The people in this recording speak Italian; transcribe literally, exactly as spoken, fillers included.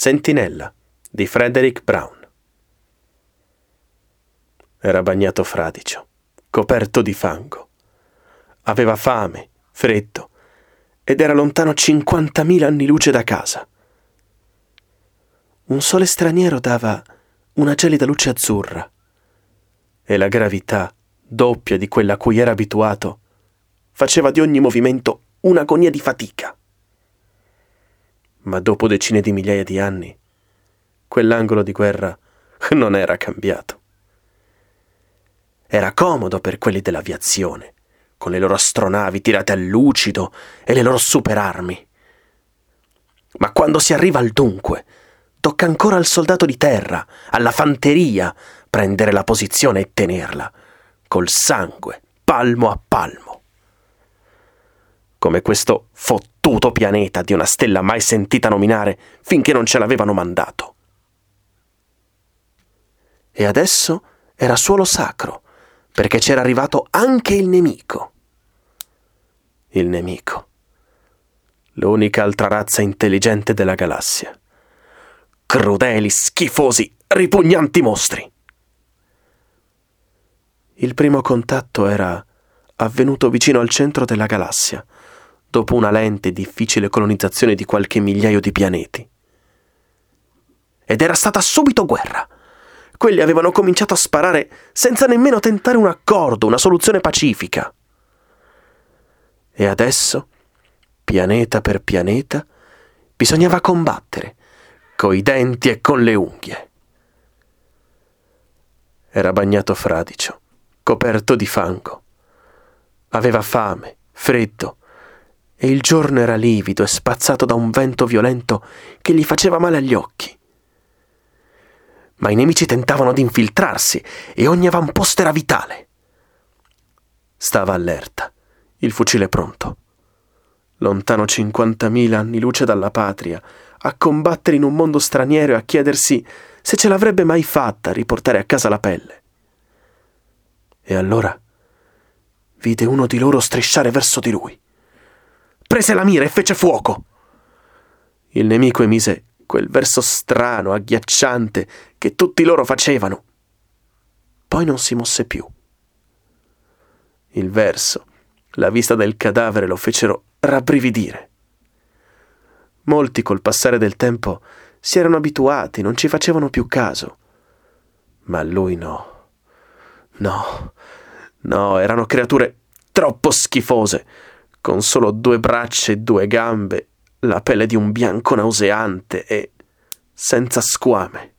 Sentinella di Frederick Brown. Era bagnato fradicio, coperto di fango. Aveva fame, freddo, ed era lontano cinquantamila anni luce da casa. Un sole straniero dava una gelida luce azzurra, e la gravità, doppia di quella a cui era abituato, faceva di ogni movimento un'agonia di fatica. Ma dopo decine di migliaia di anni, quell'angolo di guerra non era cambiato. Era comodo per quelli dell'aviazione, con le loro astronavi tirate al lucido e le loro superarmi. Ma quando si arriva al dunque, tocca ancora al soldato di terra, alla fanteria, prendere la posizione e tenerla, col sangue, palmo a palmo. Come questo fottuto pianeta di una stella mai sentita nominare finché non ce l'avevano mandato. E adesso era suolo sacro, perché c'era arrivato anche il nemico. Il nemico. L'unica altra razza intelligente della galassia. Crudeli, schifosi, ripugnanti mostri. Il primo contatto era avvenuto vicino al centro della galassia, dopo una lenta e difficile colonizzazione di qualche migliaio di pianeti. Ed era stata subito guerra. Quelli avevano cominciato a sparare senza nemmeno tentare un accordo, una soluzione pacifica. E adesso, pianeta per pianeta, bisognava combattere, coi denti e con le unghie. Era bagnato fradicio, coperto di fango. Aveva fame, freddo, e il giorno era livido e spazzato da un vento violento che gli faceva male agli occhi. Ma i nemici tentavano di infiltrarsi e ogni avamposto era vitale. Stava allerta, il fucile pronto. Lontano cinquantamila anni luce dalla patria, a combattere in un mondo straniero e a chiedersi se ce l'avrebbe mai fatta a riportare a casa la pelle. E allora vide uno di loro strisciare verso di lui. Prese la mira e fece fuoco. Il nemico emise quel verso strano, agghiacciante, che tutti loro facevano. Poi non si mosse più. Il verso, la vista del cadavere lo fecero rabbrividire. Molti col passare del tempo si erano abituati, non ci facevano più caso. Ma lui no. No, no, erano creature troppo schifose, con solo due braccia e due gambe, la pelle di un bianco nauseante e senza squame.